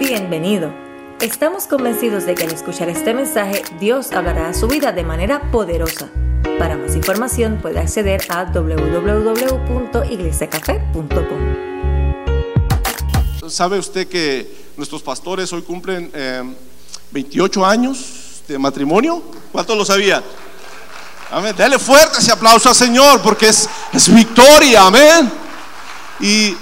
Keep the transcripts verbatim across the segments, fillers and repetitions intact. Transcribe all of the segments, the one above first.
Bienvenido. Estamos convencidos de que al escuchar este mensaje, Dios hablará a su vida de manera poderosa. Para más información puede acceder a doble u doble u doble u punto iglesia café punto com. ¿Sabe usted que nuestros pastores hoy cumplen eh, veintiocho años de matrimonio? ¿Cuántos lo sabían? Amén. Dale fuerte ese aplauso al Señor porque es, es victoria. Amén. Y...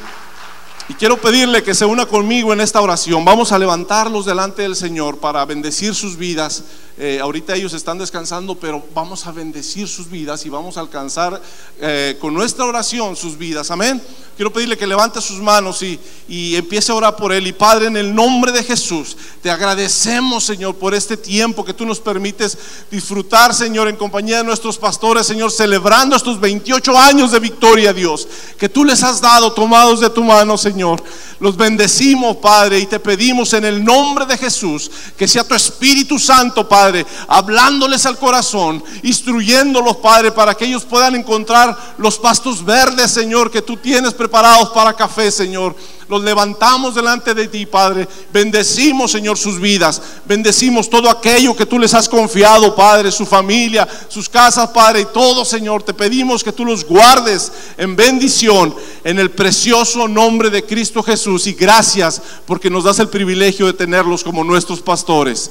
Y quiero pedirle que se una conmigo en esta oración. Vamos a levantarlos delante del Señor para bendecir sus vidas. Eh, ahorita ellos están descansando, pero vamos a bendecir sus vidas y vamos a alcanzar eh, con nuestra oración sus vidas. Amén. Quiero pedirle que levante sus manos y, y empiece a orar por él. Y Padre, en el nombre de Jesús, te agradecemos, Señor, por este tiempo que tú nos permites disfrutar, Señor, en compañía de nuestros pastores, Señor, celebrando estos veintiocho años de victoria, Dios, que tú les has dado, tomados de tu mano, Señor. Señor, los bendecimos, Padre, y te pedimos en el nombre de Jesús que sea tu Espíritu Santo, Padre, hablándoles al corazón, instruyéndolos, Padre, para que ellos puedan encontrar los pastos verdes, Señor, que tú tienes preparados para café, Señor. Los levantamos delante de ti, Padre. Bendecimos, Señor, sus vidas. Bendecimos todo aquello que tú les has confiado, Padre, su familia, sus casas, Padre, y todo, Señor. Te pedimos que tú los guardes en bendición, en el precioso nombre de Cristo Jesús. Y gracias porque nos das el privilegio de tenerlos como nuestros pastores.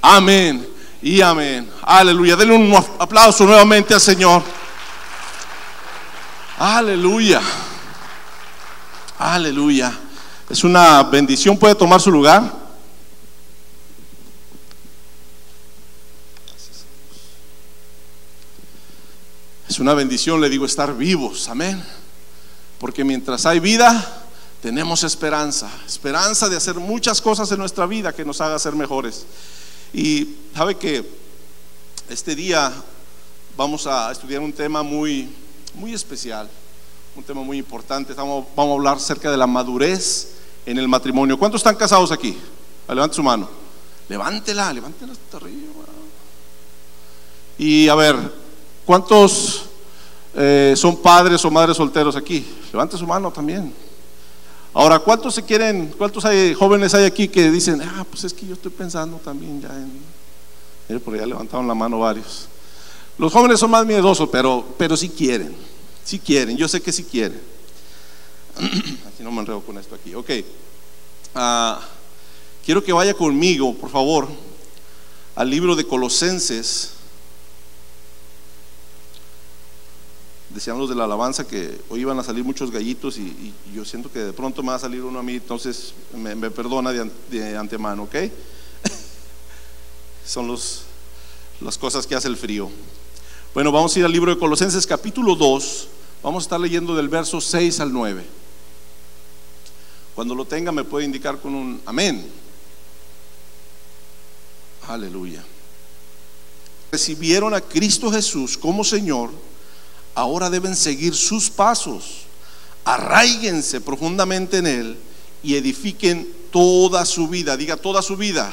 Amén y amén. Aleluya. Denle un aplauso nuevamente al Señor. Aleluya. Aleluya, es una bendición. Puede tomar su lugar. Es una bendición, le digo, estar vivos, amén. Porque mientras hay vida, tenemos esperanza, esperanza de hacer muchas cosas en nuestra vida que nos haga ser mejores. Y sabe que este día vamos a estudiar un tema muy, muy especial. Un tema muy importante. Estamos, vamos a hablar acerca de la madurez en el matrimonio. ¿Cuántos están casados aquí? Levante su mano. Levántela, levántela hasta arriba. Y a ver, ¿cuántos eh, son padres o madres solteros aquí? Levante su mano también. Ahora, ¿cuántos se quieren? ¿Cuántos hay, jóvenes hay aquí que dicen, ah, pues es que yo estoy pensando también ya en... Mira, por allá levantaron la mano varios. Los jóvenes son más miedosos, pero, pero sí quieren. Si quieren, yo sé que si quieren. Aquí no me enredo con esto aquí. Ok. Uh, quiero que vaya conmigo, por favor, al libro de Colosenses. Decían los de la alabanza que hoy iban a salir muchos gallitos y, y yo siento que de pronto me va a salir uno a mí, entonces me, me perdona de, de antemano, ok. Son los, las cosas que hace el frío. Bueno, vamos a ir al libro de Colosenses capítulo dos. Vamos a estar leyendo del verso seis al nueve. Cuando lo tenga me puede indicar con un amén. Aleluya. Recibieron a Cristo Jesús como Señor. Ahora deben seguir sus pasos. Arraíguense profundamente en Él y edifiquen toda su vida. Diga toda su vida.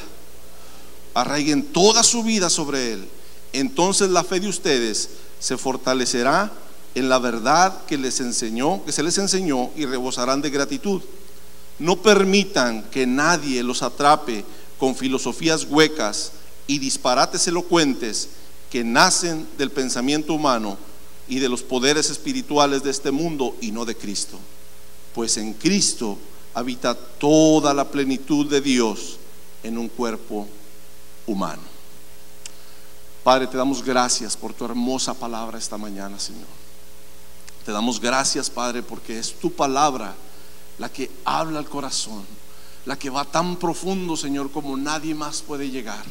Arraiguen toda su vida sobre Él. Entonces la fe de ustedes se fortalecerá en la verdad que les enseñó, que se les enseñó, y rebosarán de gratitud. No permitan que nadie los atrape con filosofías huecas y disparates elocuentes que nacen del pensamiento humano y de los poderes espirituales de este mundo y no de Cristo. Pues en Cristo habita toda la plenitud de Dios en un cuerpo humano. Padre, te damos gracias por tu hermosa palabra esta mañana, Señor. Te damos gracias, Padre, porque es tu palabra la que habla al corazón, la que va tan profundo, Señor, como nadie más puede llegar.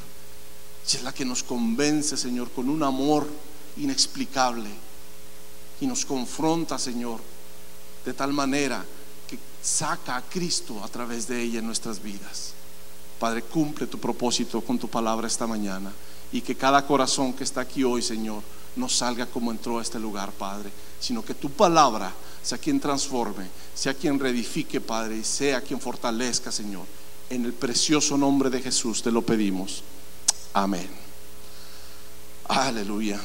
Y es la que nos convence, Señor, con un amor inexplicable, y nos confronta, Señor, de tal manera que saca a Cristo a través de ella en nuestras vidas. Padre, cumple tu propósito con tu palabra esta mañana. Y que cada corazón que está aquí hoy, Señor, no salga como entró a este lugar, Padre, sino que tu palabra sea quien transforme, sea quien reedifique, Padre, y sea quien fortalezca, Señor. En el precioso nombre de Jesús te lo pedimos. Amén. Aleluya.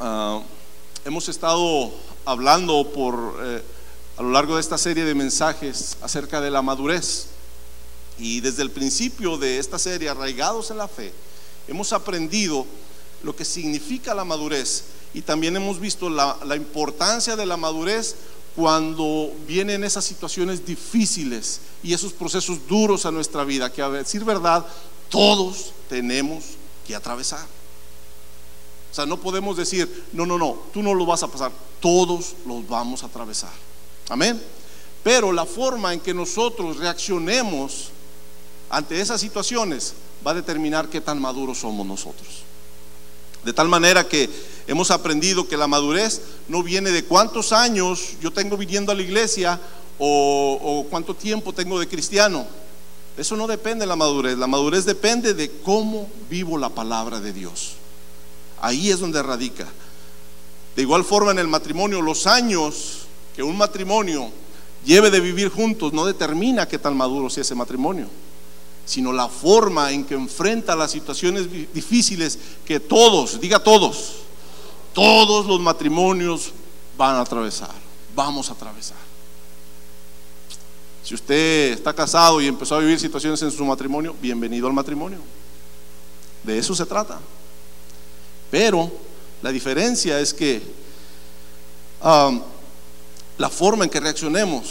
uh, Hemos estado hablando por, eh, a lo largo de esta serie de mensajes acerca de la madurez. Y desde el principio de esta serie, Arraigados en la Fe, hemos aprendido lo que significa la madurez, y también hemos visto la, la importancia de la madurez cuando vienen esas situaciones difíciles y esos procesos duros a nuestra vida, que a decir verdad, todos tenemos que atravesar. O sea, no podemos decir, no, no, no, tú no lo vas a pasar, todos los vamos a atravesar. Amén. Pero la forma en que nosotros reaccionemos ante esas situaciones va a determinar qué tan maduros somos nosotros. De tal manera que hemos aprendido que la madurez no viene de cuántos años yo tengo viniendo a la iglesia o, o cuánto tiempo tengo de cristiano. Eso no depende de la madurez. La madurez depende de cómo vivo la palabra de Dios. Ahí es donde radica. De igual forma, en el matrimonio, los años que un matrimonio lleve de vivir juntos no determina qué tan maduro sea ese matrimonio, sino la forma en que enfrenta las situaciones difíciles que todos, diga todos, todos los matrimonios van a atravesar, vamos a atravesar. Si usted está casado y empezó a vivir situaciones en su matrimonio, bienvenido al matrimonio, de eso se trata. Pero la diferencia es que um, la forma en que reaccionemos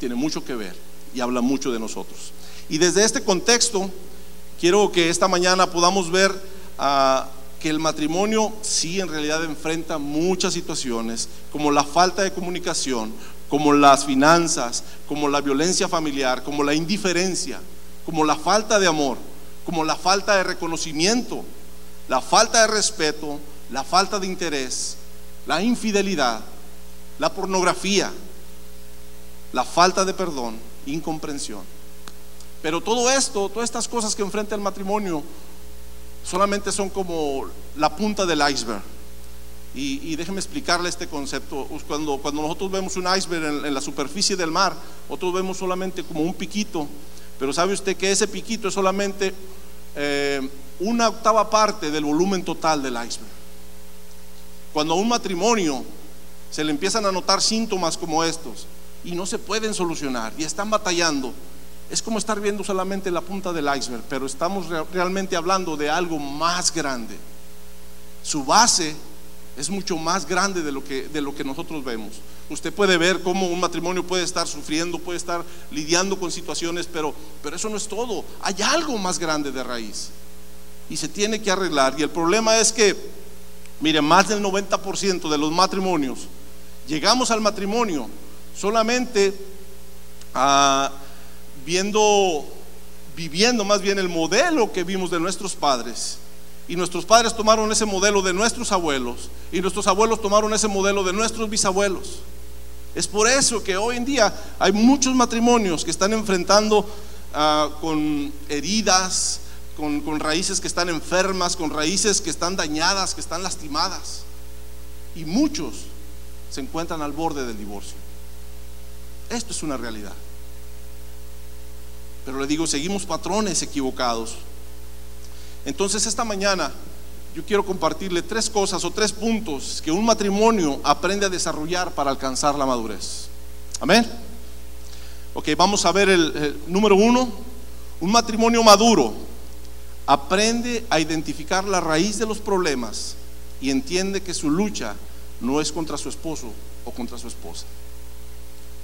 tiene mucho que ver y habla mucho de nosotros. Y desde este contexto, quiero que esta mañana podamos ver uh, que el matrimonio sí en realidad enfrenta muchas situaciones, como la falta de comunicación, como las finanzas, como la violencia familiar, como la indiferencia, como la falta de amor, como la falta de reconocimiento, la falta de respeto, la falta de interés, la infidelidad, la pornografía, la falta de perdón, incomprensión. Pero todo esto, todas estas cosas que enfrenta el matrimonio, solamente son como la punta del iceberg. Y, y déjeme explicarle este concepto. Cuando, cuando nosotros vemos un iceberg en, en la superficie del mar, nosotros vemos solamente como un piquito. Pero ¿sabe usted que ese piquito es solamente eh, una octava parte del volumen total del iceberg? Cuando a un matrimonio se le empiezan a notar síntomas como estos y no se pueden solucionar y están batallando, es como estar viendo solamente la punta del iceberg, pero estamos re- realmente hablando de algo más grande. Su base es mucho más grande de lo que, de lo que nosotros vemos. Usted puede ver cómo un matrimonio puede estar sufriendo, puede estar lidiando con situaciones, pero, pero eso no es todo. Hay algo más grande de raíz y se tiene que arreglar. Y el problema es que, mire, más del noventa por ciento de los matrimonios, llegamos al matrimonio solamente a... viendo, viviendo más bien el modelo que vimos de nuestros padres, y nuestros padres tomaron ese modelo de nuestros abuelos, y nuestros abuelos tomaron ese modelo de nuestros bisabuelos. Es por eso que hoy en día hay muchos matrimonios que están enfrentando uh, con heridas, con, con raíces que están enfermas, con raíces que están dañadas, que están lastimadas, y muchos se encuentran al borde del divorcio. Esto es una realidad. Pero le digo, seguimos patrones equivocados. Entonces esta mañana yo quiero compartirle tres cosas o tres puntos que un matrimonio aprende a desarrollar para alcanzar la madurez. Amén. Ok, vamos a ver el, el número uno. Un matrimonio maduro aprende a identificar la raíz de los problemas y entiende que su lucha no es contra su esposo o contra su esposa.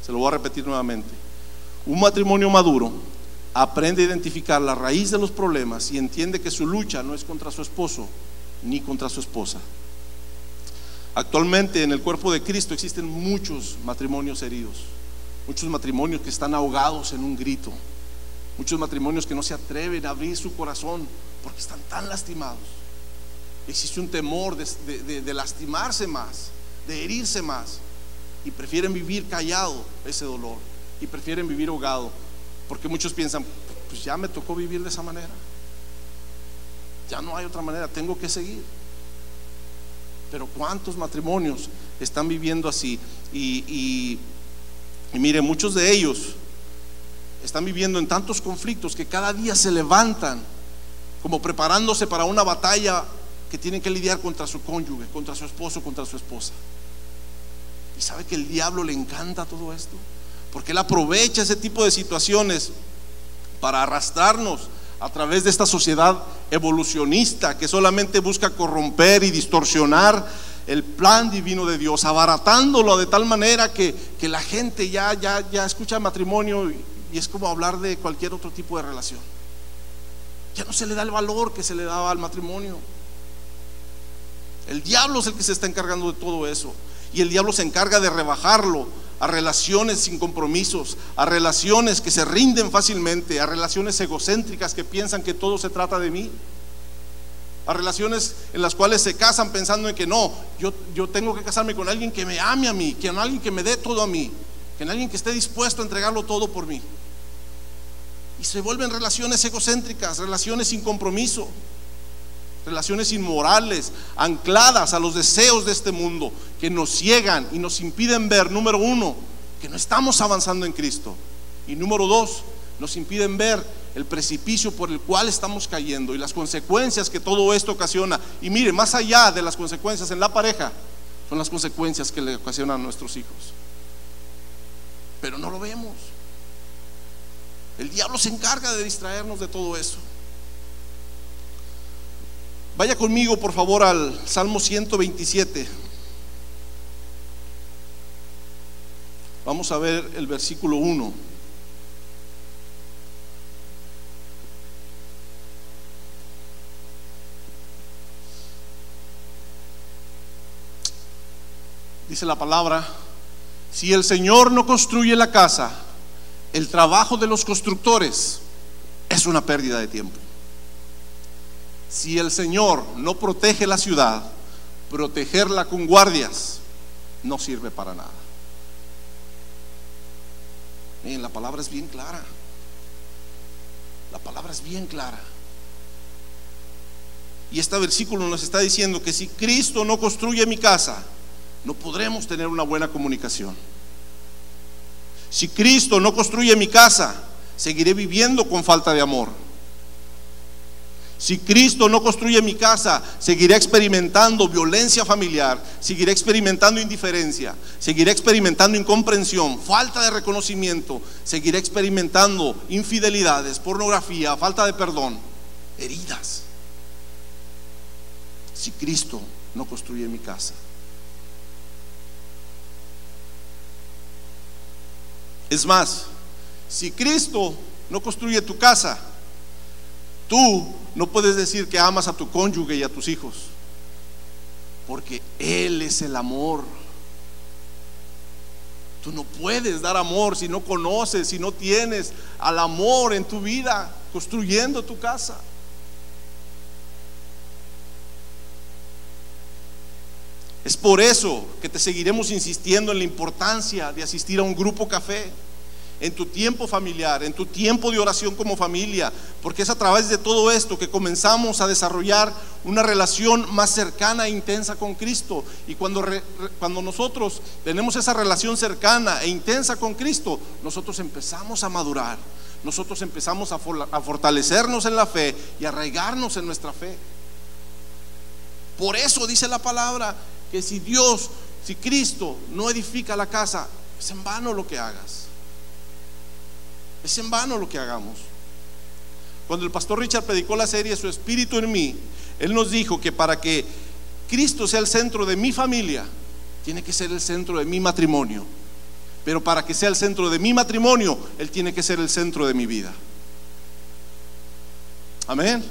Se lo voy a repetir nuevamente. Un matrimonio maduro aprende a identificar la raíz de los problemas y entiende que su lucha no es contra su esposo ni contra su esposa. Actualmente en el cuerpo de Cristo existen muchos matrimonios heridos, muchos matrimonios que están ahogados en un grito, muchos matrimonios que no se atreven a abrir su corazón porque están tan lastimados. Existe un temor de, de, de, de lastimarse más, de herirse más, y prefieren vivir callado ese dolor, y prefieren vivir ahogado, porque muchos piensan, pues ya me tocó vivir de esa manera, ya no hay otra manera, tengo que seguir. Pero cuántos matrimonios están viviendo así, y, y, y mire, muchos de ellos están viviendo en tantos conflictos que cada día se levantan como preparándose para una batalla que tienen que lidiar contra su cónyuge, contra su esposo, contra su esposa. Y sabe que el diablo le encanta todo esto, porque él aprovecha ese tipo de situaciones para arrastrarnos a través de esta sociedad evolucionista que solamente busca corromper y distorsionar el plan divino de Dios, abaratándolo de tal manera que, que la gente ya, ya, ya escucha matrimonio y, y es como hablar de cualquier otro tipo de relación. Ya no se le da el valor que se le daba al matrimonio. El diablo es el que se está encargando de todo eso, y el diablo se encarga de rebajarlo a relaciones sin compromisos, a relaciones que se rinden fácilmente, a relaciones egocéntricas que piensan que todo se trata de mí, a relaciones en las cuales se casan pensando en que no, yo, yo tengo que casarme con alguien que me ame a mí, con alguien que me dé todo a mí, con alguien que esté dispuesto a entregarlo todo por mí, y se vuelven relaciones egocéntricas, relaciones sin compromiso, relaciones inmorales, ancladas a los deseos de este mundo, que nos ciegan y nos impiden ver, número uno, que no estamos avanzando en Cristo, y número dos, nos impiden ver el precipicio por el cual estamos cayendo y las consecuencias que todo esto ocasiona. Y mire, más allá de las consecuencias en la pareja, son las consecuencias que le ocasionan a nuestros hijos, pero no lo vemos. El diablo se encarga de distraernos de todo eso. Vaya conmigo por favor al Salmo ciento veintisiete. Vamos a ver el versículo uno. Dice la palabra: si el Señor no construye la casa, el trabajo de los constructores es una pérdida de tiempo. Si el Señor no protege la ciudad, protegerla con guardias no sirve para nada. Miren, la palabra es bien clara. La palabra es bien clara. Y este versículo nos está diciendo que si Cristo no construye mi casa, no podremos tener una buena comunicación. Si Cristo no construye mi casa, seguiré viviendo con falta de amor. Si Cristo no construye mi casa, seguiré experimentando violencia familiar, seguiré experimentando indiferencia, seguiré experimentando incomprensión, falta de reconocimiento, seguiré experimentando infidelidades, pornografía, falta de perdón, heridas. Si Cristo no construye mi casa. Es más, si Cristo no construye tu casa, tú no puedes decir que amas a tu cónyuge y a tus hijos, porque Él es el amor. Tú no puedes dar amor si no conoces, si no tienes al amor en tu vida, construyendo tu casa. Es por eso que te seguiremos insistiendo en la importancia de asistir a un grupo café, en tu tiempo familiar, en tu tiempo de oración como familia, porque es a través de todo esto que comenzamos a desarrollar una relación más cercana e intensa con Cristo. Y cuando, re, cuando nosotros tenemos esa relación cercana e intensa con Cristo, nosotros empezamos a madurar, nosotros empezamos a, for, a fortalecernos en la fe y a arraigarnos en nuestra fe. Por eso dice la palabra que si Dios, si Cristo no edifica la casa, es en vano lo que hagas. Es en vano lo que hagamos. Cuando el pastor Richard predicó la serie Su Espíritu en Mí, él nos dijo que para que Cristo sea el centro de mi familia, tiene que ser el centro de mi matrimonio. Pero para que sea el centro de mi matrimonio, Él tiene que ser el centro de mi vida. Amén.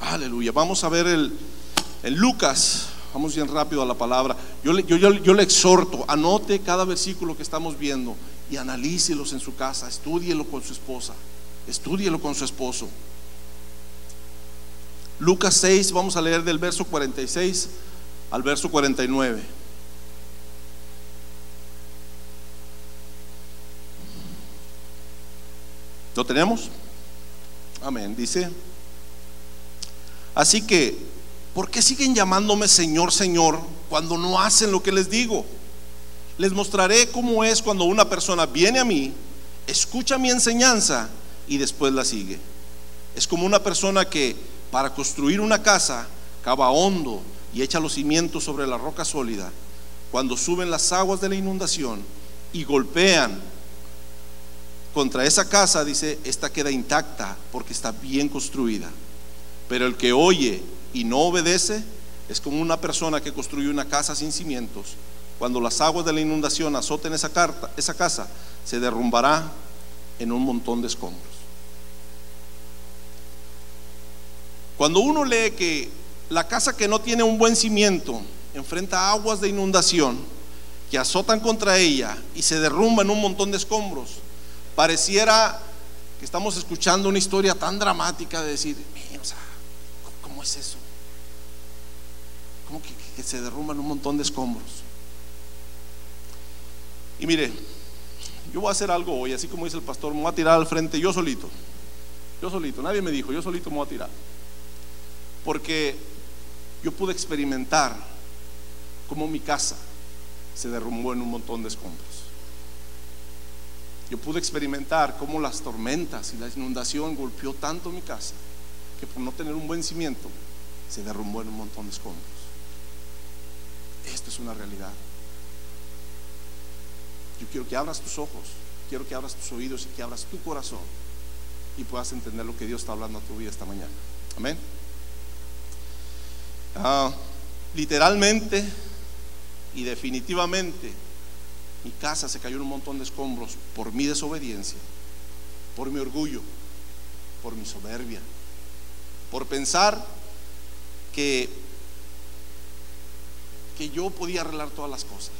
Aleluya. Vamos a ver el, el Lucas. Vamos bien rápido a la palabra. Yo le, yo, yo, yo le exhorto, anote cada versículo que estamos viendo y analícelos en su casa, estúdielo con su esposa, estúdielo con su esposo. Lucas seis, vamos a leer del verso cuarenta y seis al verso cuarenta y nueve. ¿Lo tenemos? Amén. Dice: así que, ¿por qué siguen llamándome Señor, Señor, cuando no hacen lo que les digo? Les mostraré cómo es cuando una persona viene a mí, escucha mi enseñanza y después la sigue. Es como una persona que para construir una casa cava hondo y echa los cimientos sobre la roca sólida. Cuando suben las aguas de la inundación y golpean contra esa casa, dice, esta queda intacta porque está bien construida. Pero el que oye y no obedece es como una persona que construye una casa sin cimientos. Cuando las aguas de la inundación azoten esa, carta, esa casa, se derrumbará en un montón de escombros. Cuando uno lee que la casa que no tiene un buen cimiento enfrenta aguas de inundación que azotan contra ella y se derrumba en un montón de escombros, pareciera que estamos escuchando una historia tan dramática de decir, o sea, ¿cómo es eso? ¿Cómo que, que se derrumban un montón de escombros? Y mire, yo voy a hacer algo hoy, así como dice el pastor, me voy a tirar al frente yo solito. Yo solito, nadie me dijo, yo solito me voy a tirar. Porque yo pude experimentar cómo mi casa se derrumbó en un montón de escombros. Yo pude experimentar cómo las tormentas y la inundación golpeó tanto mi casa que por no tener un buen cimiento se derrumbó en un montón de escombros. Esto es una realidad. Yo quiero que abras tus ojos, quiero que abras tus oídos y que abras tu corazón y puedas entender lo que Dios está hablando a tu vida esta mañana. Amén. Ah, literalmente y definitivamente mi casa se cayó en un montón de escombros por mi desobediencia, por mi orgullo, por mi soberbia, por pensar que que yo podía arreglar todas las cosas.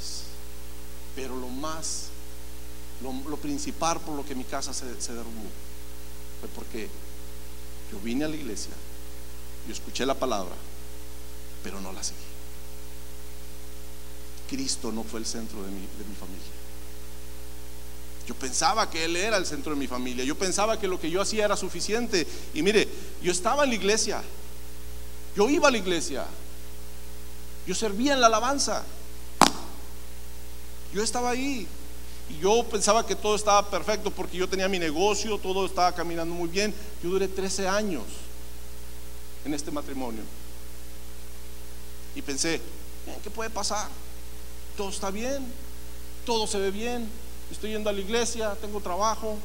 Pero lo más, lo, lo principal por lo que mi casa se, se derrumbó fue porque yo vine a la iglesia, yo escuché la palabra, pero no la seguí. Cristo no fue el centro de mi, de mi familia. Yo pensaba que Él era el centro de mi familia. Yo pensaba que lo que yo hacía era suficiente. Y mire, yo estaba en la iglesia, yo iba a la iglesia, yo servía en la alabanza, yo estaba ahí y yo pensaba que todo estaba perfecto porque yo tenía mi negocio, todo estaba caminando muy bien. Yo duré trece años en este matrimonio y pensé, ¿qué puede pasar? Todo está bien, todo se ve bien, estoy yendo a la iglesia, tengo trabajo,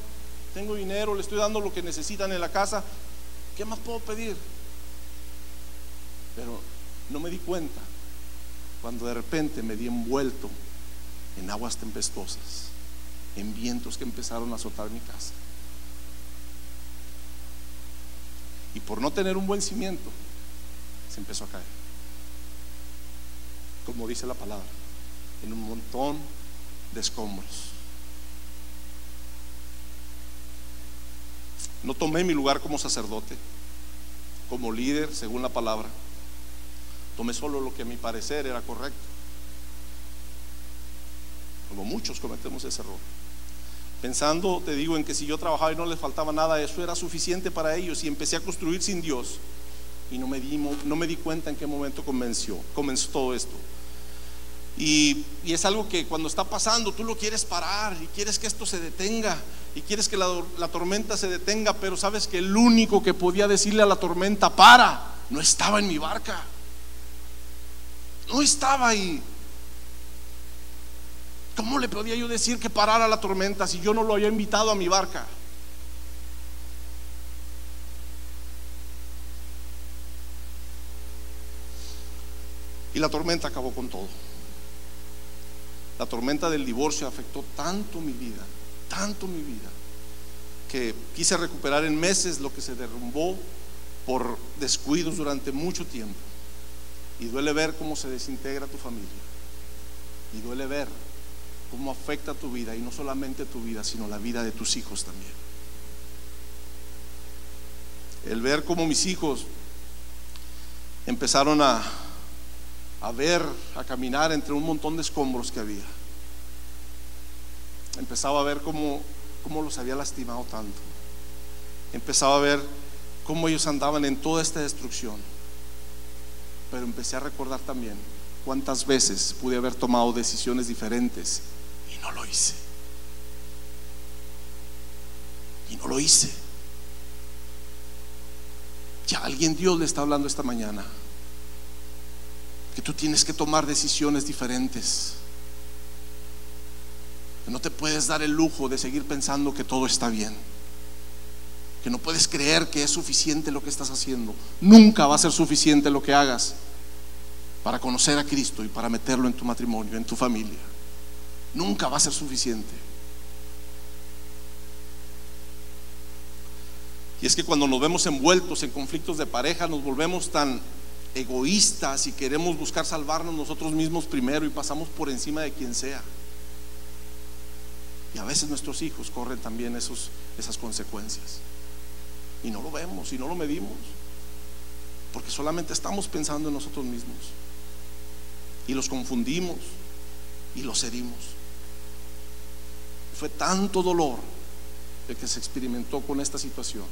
tengo dinero, le estoy dando lo que necesitan en la casa, ¿qué más puedo pedir? Pero no me di cuenta cuando de repente me di envuelto en aguas tempestuosas, en vientos que empezaron a azotar mi casa. Y por no tener un buen cimiento, se empezó a caer, como dice la palabra, en un montón de escombros. No tomé mi lugar como sacerdote, como líder, según la palabra. Tomé solo lo que a mi parecer era correcto. Como muchos cometemos ese error, pensando, te digo, en que si yo trabajaba y no les faltaba nada, eso era suficiente para ellos. Y empecé a construir sin Dios y no me di, no me di cuenta en qué momento comenzó, comenzó todo esto. Y, y es algo que cuando está pasando tú lo quieres parar y quieres que esto se detenga y quieres que la, la tormenta se detenga, pero sabes que el único que podía decirle a la tormenta para, no estaba en mi barca, no estaba ahí. ¿Cómo le podía yo decir que parara la tormenta si yo no lo había invitado a mi barca? Y la tormenta acabó con todo. La tormenta del divorcio afectó tanto mi vida, tanto mi vida, que quise recuperar en meses lo que se derrumbó por descuidos durante mucho tiempo. Y duele ver cómo se desintegra tu familia. Y duele ver cómo afecta tu vida, y no solamente tu vida, sino la vida de tus hijos también. El ver cómo mis hijos empezaron a a ver, a caminar entre un montón de escombros que había. Empezaba a ver cómo, cómo los había lastimado tanto. Empezaba a ver cómo ellos andaban en toda esta destrucción. Pero empecé a recordar también cuántas veces pude haber tomado decisiones diferentes y no lo hice. Y no lo hice. Ya alguien Dios le está hablando esta mañana, que tú tienes que tomar decisiones diferentes. No te puedes dar el lujo de seguir pensando que todo está bien, que no puedes creer que es suficiente lo que estás haciendo. Nunca va a ser suficiente lo que hagas para conocer a Cristo y para meterlo en tu matrimonio, en tu familia. Nunca va a ser suficiente. Y es que cuando nos vemos envueltos en conflictos de pareja, nos volvemos tan egoístas y queremos buscar salvarnos nosotros mismos primero, y pasamos por encima de quien sea. Y a veces nuestros hijos corren también esos, esas consecuencias, y no lo vemos y no lo medimos, porque solamente estamos pensando en nosotros mismos, y los confundimos y los herimos. Fue tanto dolor el que se experimentó con esta situación,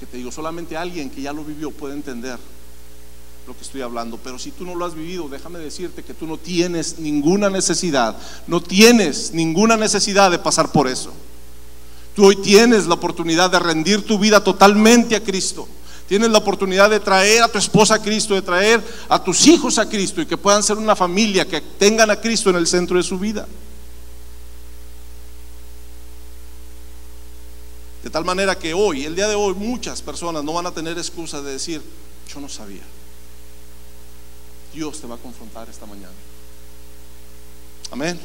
que te digo, solamente alguien que ya lo vivió puede entender lo que estoy hablando. Pero si tú no lo has vivido, déjame decirte que tú no tienes ninguna necesidad, no tienes ninguna necesidad de pasar por eso. Tú hoy tienes la oportunidad de rendir tu vida totalmente a Cristo. Tienes la oportunidad de traer a tu esposa a Cristo, de traer a tus hijos a Cristo, y que puedan ser una familia que tengan a Cristo en el centro de su vida. De tal manera que hoy, el día de hoy, muchas personas no van a tener excusa de decir, yo no sabía. Dios te va a confrontar esta mañana. Amén.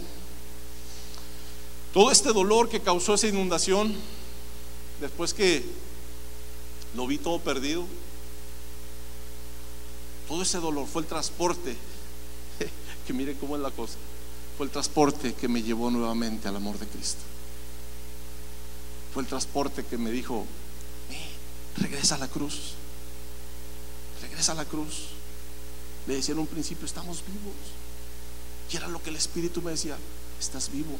Todo este dolor que causó esa inundación, después que lo vi todo perdido, todo ese dolor fue el transporte, que miren cómo es la cosa, fue el transporte que me llevó nuevamente al amor de Cristo. Fue el transporte que me dijo, eh, regresa a la cruz, regresa a la cruz. Le decía en un principio, estamos vivos. Y era lo que el Espíritu me decía, estás vivo,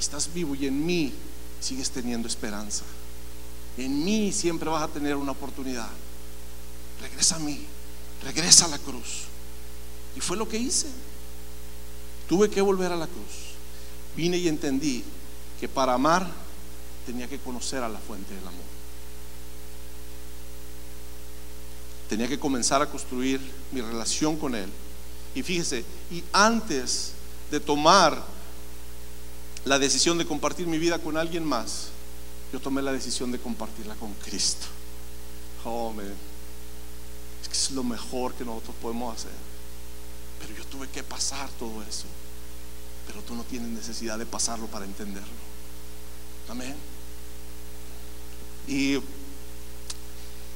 estás vivo, y en mí sigues teniendo esperanza. En mí siempre vas a tener una oportunidad. Regresa a mí, regresa a la cruz. Y fue lo que hice. Tuve que volver a la cruz. Vine y entendí que para amar tenía que conocer a la fuente del amor. Tenía que comenzar a construir mi relación con Él. Y fíjese, y antes de tomar la decisión de compartir mi vida con alguien más, yo tomé la decisión de compartirla con Cristo. Oh, man. Es que es lo mejor que nosotros podemos hacer. Pero yo tuve que pasar todo eso. Pero tú no tienes necesidad de pasarlo para entenderlo. Amén. Y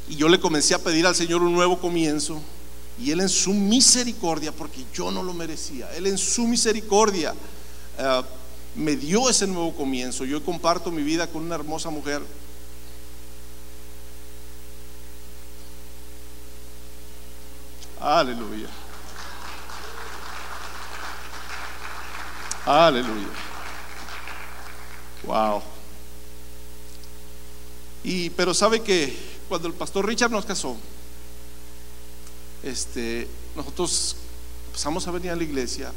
Y yo le comencé a pedir al Señor un nuevo comienzo, y Él en su misericordia, porque yo no lo merecía, Él en su misericordia uh, me dio ese nuevo comienzo. Yo comparto mi vida con una hermosa mujer. Aleluya, aleluya. Wow. Y pero sabe que cuando el pastor Richard nos casó, este, nosotros empezamos a venir a la iglesia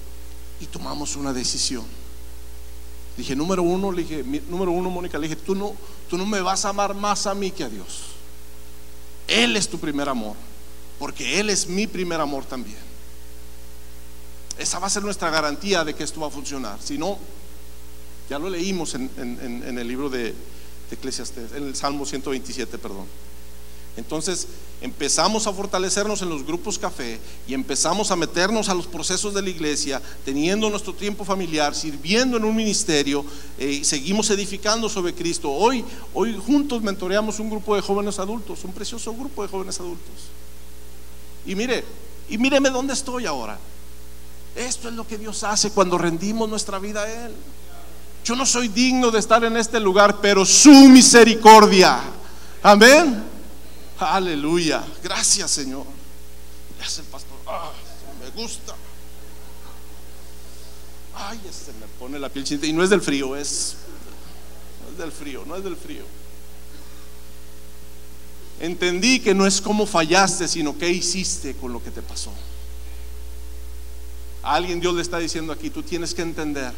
y tomamos una decisión. Dije, número uno, le dije, número uno, Mónica, le dije, tú no, tú no me vas a amar más a mí que a Dios. Él es tu primer amor, porque Él es mi primer amor también. Esa va a ser nuestra garantía de que esto va a funcionar. Si no, ya lo leímos en, en, en el libro de, de Eclesiastés, en el Salmo ciento veintisiete, perdón. Entonces empezamos a fortalecernos en los grupos café, y empezamos a meternos a los procesos de la iglesia, teniendo nuestro tiempo familiar, sirviendo en un ministerio, eh, seguimos edificando sobre Cristo. Hoy, hoy juntos mentoreamos un grupo de jóvenes adultos, un precioso grupo de jóvenes adultos. Y mire, y míreme dónde estoy ahora. Esto es lo que Dios hace cuando rendimos nuestra vida a Él. Yo no soy digno de estar en este lugar, pero su misericordia. Amén. Aleluya, gracias Señor. Gracias pastor. Ah, me gusta. Ay, se me pone la piel chinita. Y no es del frío, es no es del frío, no es del frío. Entendí que no es cómo fallaste, sino qué hiciste con lo que te pasó. A alguien Dios le está diciendo aquí, tú tienes que entender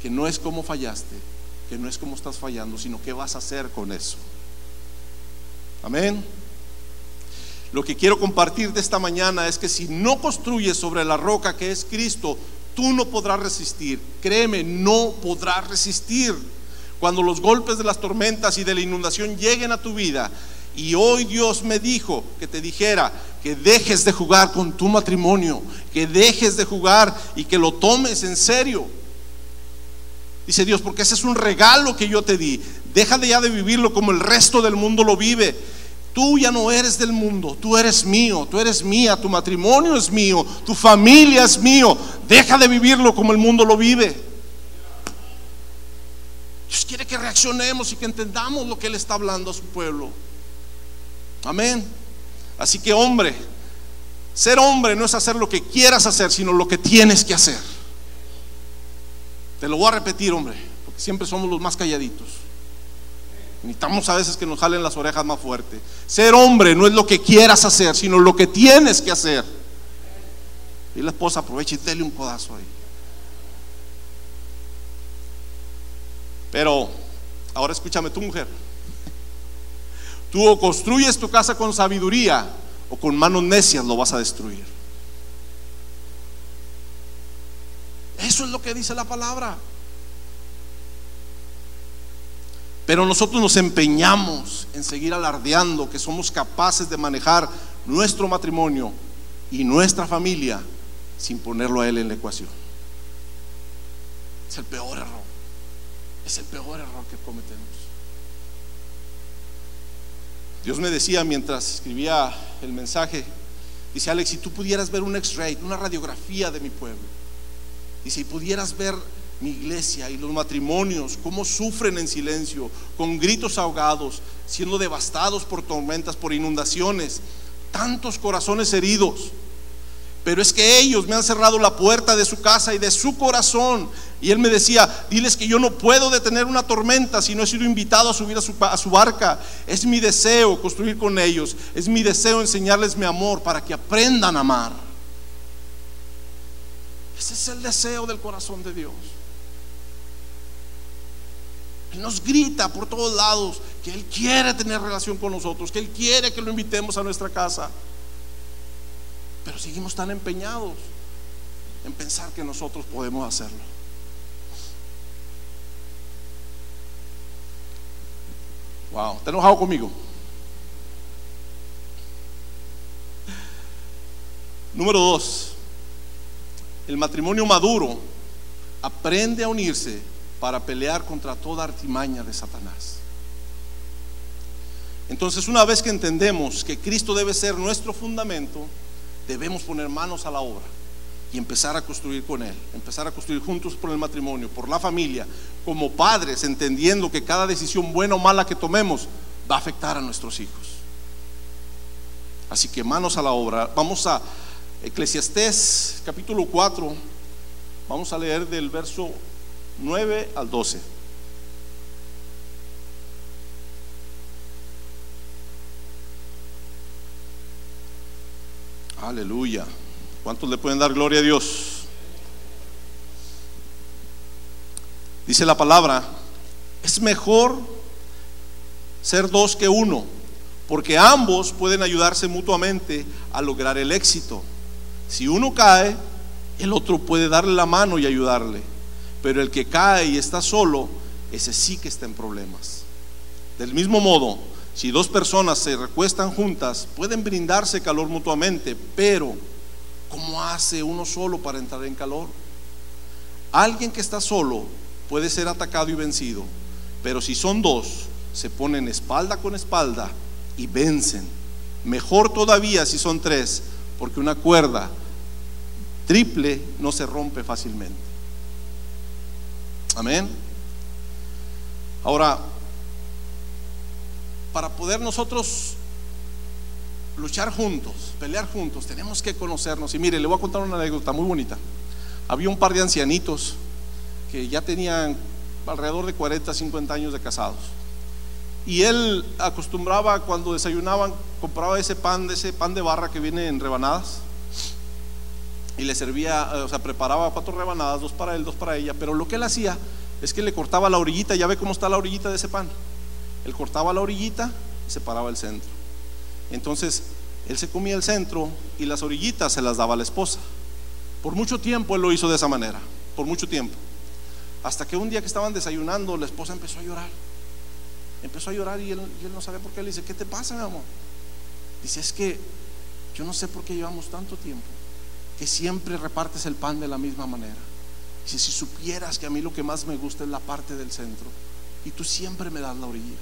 que no es cómo fallaste, que no es cómo estás fallando, sino qué vas a hacer con eso. Amén. Lo que quiero compartirte esta mañana es que si no construyes sobre la roca que es Cristo, tú no podrás resistir. Créeme, no podrás resistir. Cuando los golpes de las tormentas y de la inundación lleguen a tu vida, y hoy Dios me dijo que te dijera que dejes de jugar con tu matrimonio, que dejes de jugar y que lo tomes en serio. Dice Dios, porque ese es un regalo que yo te di. Deja de ya de vivirlo como el resto del mundo lo vive. Tú ya no eres del mundo, tú eres mío, tú eres mía, tu matrimonio es mío, tu familia es mío. Deja de vivirlo como el mundo lo vive. Dios quiere que reaccionemos y que entendamos lo que Él está hablando a su pueblo. Amén. Así que, hombre, ser hombre no es hacer lo que quieras hacer, sino lo que tienes que hacer. Te lo voy a repetir, hombre, porque siempre somos los más calladitos. Necesitamos a veces que nos jalen las orejas más fuerte. Ser hombre no es lo que quieras hacer, sino lo que tienes que hacer. Y la esposa aprovecha y dele un codazo ahí. Pero ahora escúchame tú, mujer. Tú o construyes tu casa con sabiduría, o con manos necias lo vas a destruir. Eso es lo que dice la palabra. Pero nosotros nos empeñamos en seguir alardeando que somos capaces de manejar nuestro matrimonio y nuestra familia sin ponerlo a Él en la ecuación. Es el peor error. Es el peor error que cometemos. Dios me decía mientras escribía el mensaje, dice: Alex, si tú pudieras ver un equis ray, una radiografía de mi pueblo, y si pudieras ver mi iglesia y los matrimonios, cómo sufren en silencio, con gritos ahogados, siendo devastados por tormentas, por inundaciones, tantos corazones heridos. Pero es que ellos me han cerrado la puerta de su casa y de su corazón. Y él me decía, diles que yo no puedo detener una tormenta si no he sido invitado a subir a su, a su barca. Es mi deseo construir con ellos, es mi deseo enseñarles mi amor para que aprendan a amar. Ese es el deseo del corazón de Dios. Él nos grita por todos lados que Él quiere tener relación con nosotros, que Él quiere que lo invitemos a nuestra casa. Pero seguimos tan empeñados en pensar que nosotros podemos hacerlo. Wow, ¿está enojado conmigo? Número dos, el matrimonio maduro aprende a unirse para pelear contra toda artimaña de Satanás. Entonces, una vez que entendemos que Cristo debe ser nuestro fundamento, debemos poner manos a la obra y empezar a construir con Él, empezar a construir juntos por el matrimonio, por la familia, como padres, entendiendo que cada decisión buena o mala que tomemos va a afectar a nuestros hijos. Así que manos a la obra. Vamos a Eclesiastés capítulo cuatro, vamos a leer del verso nueve al doce. Aleluya. ¿Cuántos le pueden dar gloria a Dios? Dice la palabra: es mejor ser dos que uno, porque ambos pueden ayudarse mutuamente a lograr el éxito. Si uno cae, el otro puede darle la mano y ayudarle, pero el que cae y está solo, ese sí que está en problemas. Del mismo modo, si dos personas se recuestan juntas, pueden brindarse calor mutuamente, pero ¿cómo hace uno solo para entrar en calor? Alguien que está solo puede ser atacado y vencido, pero si son dos, se ponen espalda con espalda y vencen. Mejor todavía si son tres, porque una cuerda triple no se rompe fácilmente. Amén. Ahora, para poder nosotros luchar juntos, pelear juntos, tenemos que conocernos. Y mire, le voy a contar una anécdota muy bonita. Había un par de ancianitos que ya tenían alrededor de cuarenta, cincuenta años de casados. Y él acostumbraba, cuando desayunaban, compraba ese pan, ese pan de barra que viene en rebanadas, y le servía, o sea, preparaba cuatro rebanadas, dos para él, dos para ella. Pero lo que él hacía es que le cortaba la orillita. Ya ve cómo está la orillita de ese pan. Él cortaba la orillita y separaba el centro. Entonces él se comía el centro y las orillitas se las daba a la esposa. Por mucho tiempo él lo hizo de esa manera, por mucho tiempo, hasta que un día que estaban desayunando, la esposa empezó a llorar, empezó a llorar y él, y él no sabe por qué. Le dice, ¿qué te pasa, mi amor? Dice, es que yo no sé por qué llevamos tanto tiempo que siempre repartes el pan de la misma manera. Dice, si supieras que a mí lo que más me gusta es la parte del centro y tú siempre me das la orilla.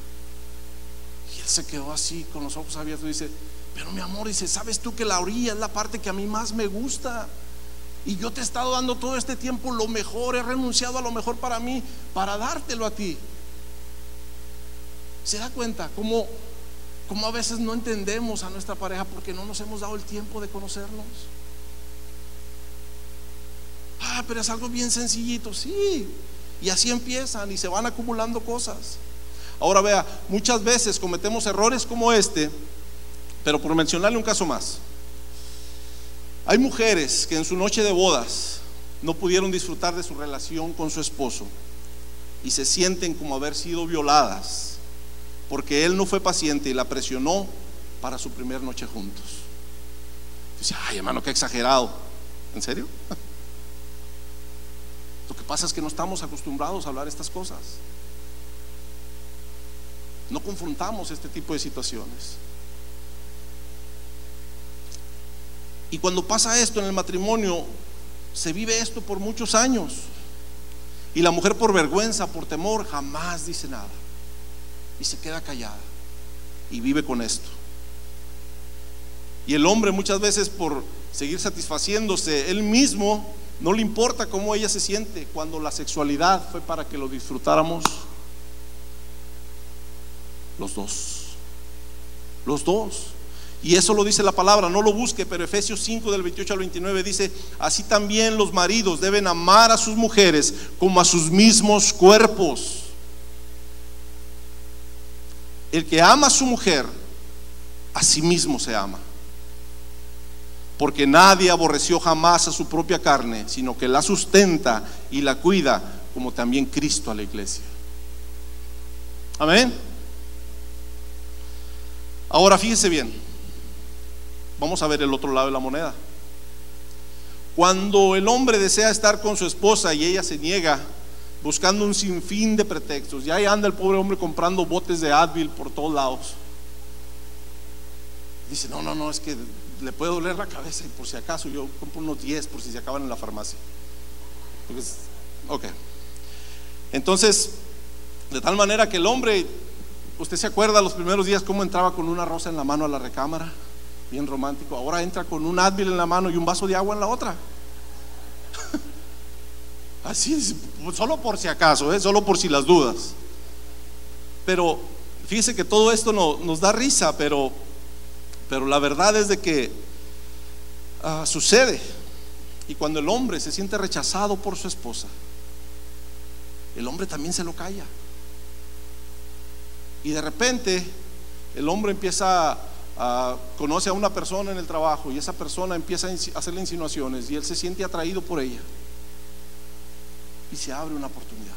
Y él se quedó así con los ojos abiertos y dice, pero mi amor, dice, ¿sabes tú que la orilla es la parte que a mí más me gusta? Y yo te he estado dando todo este tiempo lo mejor, he renunciado a lo mejor para mí para dártelo a ti. ¿Se da cuenta cómo, cómo a veces no entendemos a nuestra pareja porque no nos hemos dado el tiempo de conocernos? Ah, pero es algo bien sencillito, sí. Y así empiezan y se van acumulando cosas. Ahora vea, muchas veces cometemos errores como este, pero por mencionarle un caso más. Hay mujeres que en su noche de bodas no pudieron disfrutar de su relación con su esposo y se sienten como haber sido violadas porque él no fue paciente y la presionó para su primer noche juntos. Dice, ay hermano, qué exagerado. ¿En serio? Lo que pasa es que no estamos acostumbrados a hablar estas cosas. No confrontamos este tipo de situaciones. Y cuando pasa esto en el matrimonio, se vive esto por muchos años. Y la mujer, por vergüenza, por temor, jamás dice nada. Y se queda callada. Y vive con esto. Y el hombre muchas veces, por seguir satisfaciéndose él mismo, no le importa cómo ella se siente, cuando la sexualidad fue para que lo disfrutáramos los dos. Los dos. Y eso lo dice la palabra, no lo busque, pero Efesios cinco del veintiocho al veintinueve dice, así también los maridos deben amar a sus mujeres como a sus mismos cuerpos. El que ama a su mujer, a sí mismo se ama. Porque nadie aborreció jamás a su propia carne, sino que la sustenta y la cuida, como también Cristo a la iglesia. Amén. Ahora fíjese bien. Vamos a ver el otro lado de la moneda. Cuando el hombre desea estar con su esposa y ella se niega, buscando un sinfín de pretextos, y ahí anda el pobre hombre comprando botes de Advil por todos lados. Dice, no, no, no, es que le puede doler la cabeza y por si acaso yo compro unos diez por si se acaban en la farmacia. Entonces, ok. Entonces, de tal manera que el hombre, usted se acuerda los primeros días cómo entraba con una rosa en la mano a la recámara, bien romántico. Ahora entra con un Advil en la mano y un vaso de agua en la otra. Así es, solo por si acaso, ¿eh? Solo por si las dudas. Pero fíjese que todo esto no, nos da risa, pero, pero la verdad es de que uh, sucede. Y cuando el hombre se siente rechazado por su esposa, el hombre también se lo calla. Y de repente el hombre empieza a Uh, conoce a una persona en el trabajo y esa persona empieza a ins- hacerle insinuaciones y él se siente atraído por ella y se abre una oportunidad.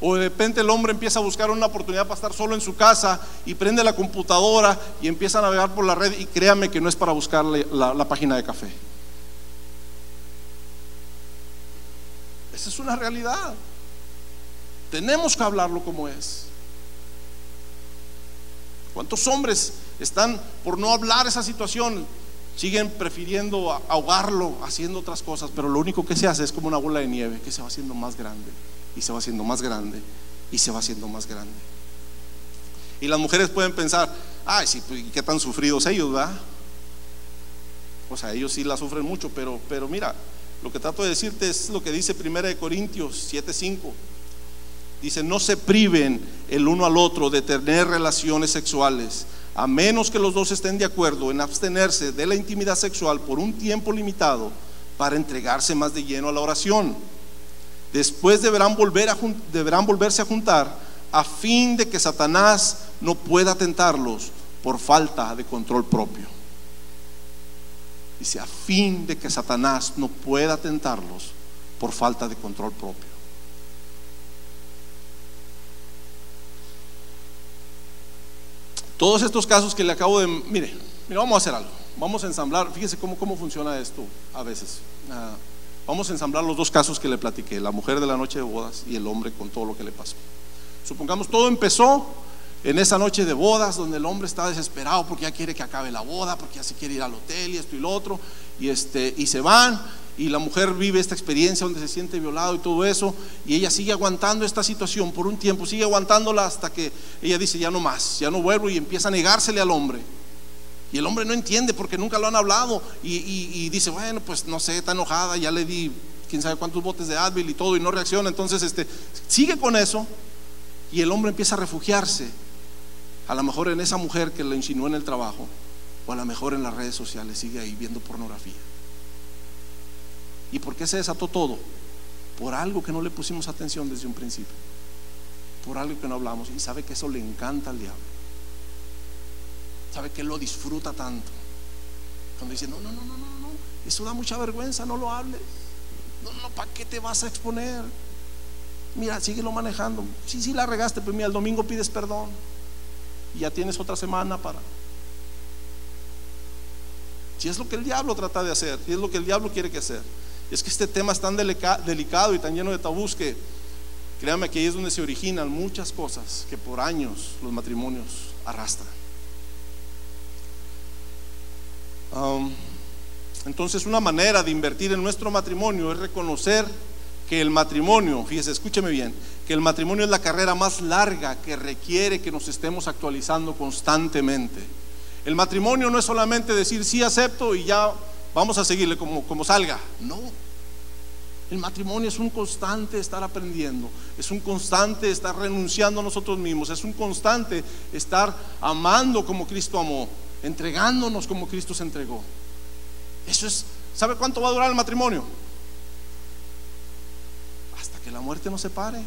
O de repente el hombre empieza a buscar una oportunidad para estar solo en su casa y prende la computadora y empieza a navegar por la red, y créame que no es para buscar la, la, la página de café. Esa es una realidad. Tenemos que hablarlo como es. ¿Cuántos hombres están por no hablar esa situación? Siguen prefiriendo ahogarlo haciendo otras cosas, pero lo único que se hace es como una bola de nieve que se va haciendo más grande y se va haciendo más grande y se va haciendo más grande. Y las mujeres pueden pensar, ay sí, pues, qué tan sufridos ellos, ¿verdad? O sea, ellos sí la sufren mucho, pero, pero mira, lo que trato de decirte es lo que dice primera de Corintios siete cinco. Dice, no se priven el uno al otro de tener relaciones sexuales, a menos que los dos estén de acuerdo en abstenerse de la intimidad sexual por un tiempo limitado para entregarse más de lleno a la oración. Después deberán, volver a jun- deberán volverse a juntar a fin de que Satanás no pueda tentarlos por falta de control propio. Dice, a fin de que Satanás no pueda tentarlos por falta de control propio. Todos estos casos que le acabo de... Mire, mire, vamos a hacer algo. Vamos a ensamblar, fíjese cómo, cómo funciona esto a veces. Uh, vamos a ensamblar los dos casos que le platiqué, la mujer de la noche de bodas y el hombre con todo lo que le pasó. Supongamos todo empezó en esa noche de bodas donde el hombre está desesperado porque ya quiere que acabe la boda, porque ya se quiere ir al hotel y esto y lo otro, y, este, y se van, y la mujer vive esta experiencia donde se siente violado y todo eso, y ella sigue aguantando esta situación por un tiempo, sigue aguantándola hasta que ella dice ya no más, ya no vuelvo, y empieza a negársele al hombre. Y el hombre no entiende porque nunca lo han hablado, y, y, y dice, bueno, pues no sé, está enojada, ya le di quién sabe cuántos botes de Advil y todo, y no reacciona. Entonces este, sigue con eso, y el hombre empieza a refugiarse a lo mejor en esa mujer que lo insinuó en el trabajo, o a lo mejor en las redes sociales, sigue ahí viendo pornografía. ¿Y por qué se desató todo? Por algo que no le pusimos atención desde un principio, por algo que no hablamos. Y sabe que eso le encanta al diablo. Sabe que lo disfruta tanto cuando dice, no, no, no, no, no, eso da mucha vergüenza, no lo hables. No, no, ¿para qué te vas a exponer? Mira, síguelo manejando. Sí, sí la regaste, pero mira, el domingo pides perdón y ya tienes otra semana para. Si es lo que el diablo trata de hacer, si es lo que el diablo quiere que hacer. Es que este tema es tan delica, delicado y tan lleno de tabús que créanme que ahí es donde se originan muchas cosas que por años los matrimonios arrastran. Um, entonces una manera de invertir en nuestro matrimonio es reconocer que el matrimonio, fíjese, escúcheme bien, que el matrimonio es la carrera más larga que requiere que nos estemos actualizando constantemente. El matrimonio no es solamente decir sí acepto y ya vamos a seguirle como, como salga, no. El matrimonio es un constante estar aprendiendo, es un constante estar renunciando a nosotros mismos, es un constante estar amando como Cristo amó, entregándonos como Cristo se entregó. Eso es. ¿Sabe cuánto va a durar el matrimonio? Hasta que la muerte nos separe.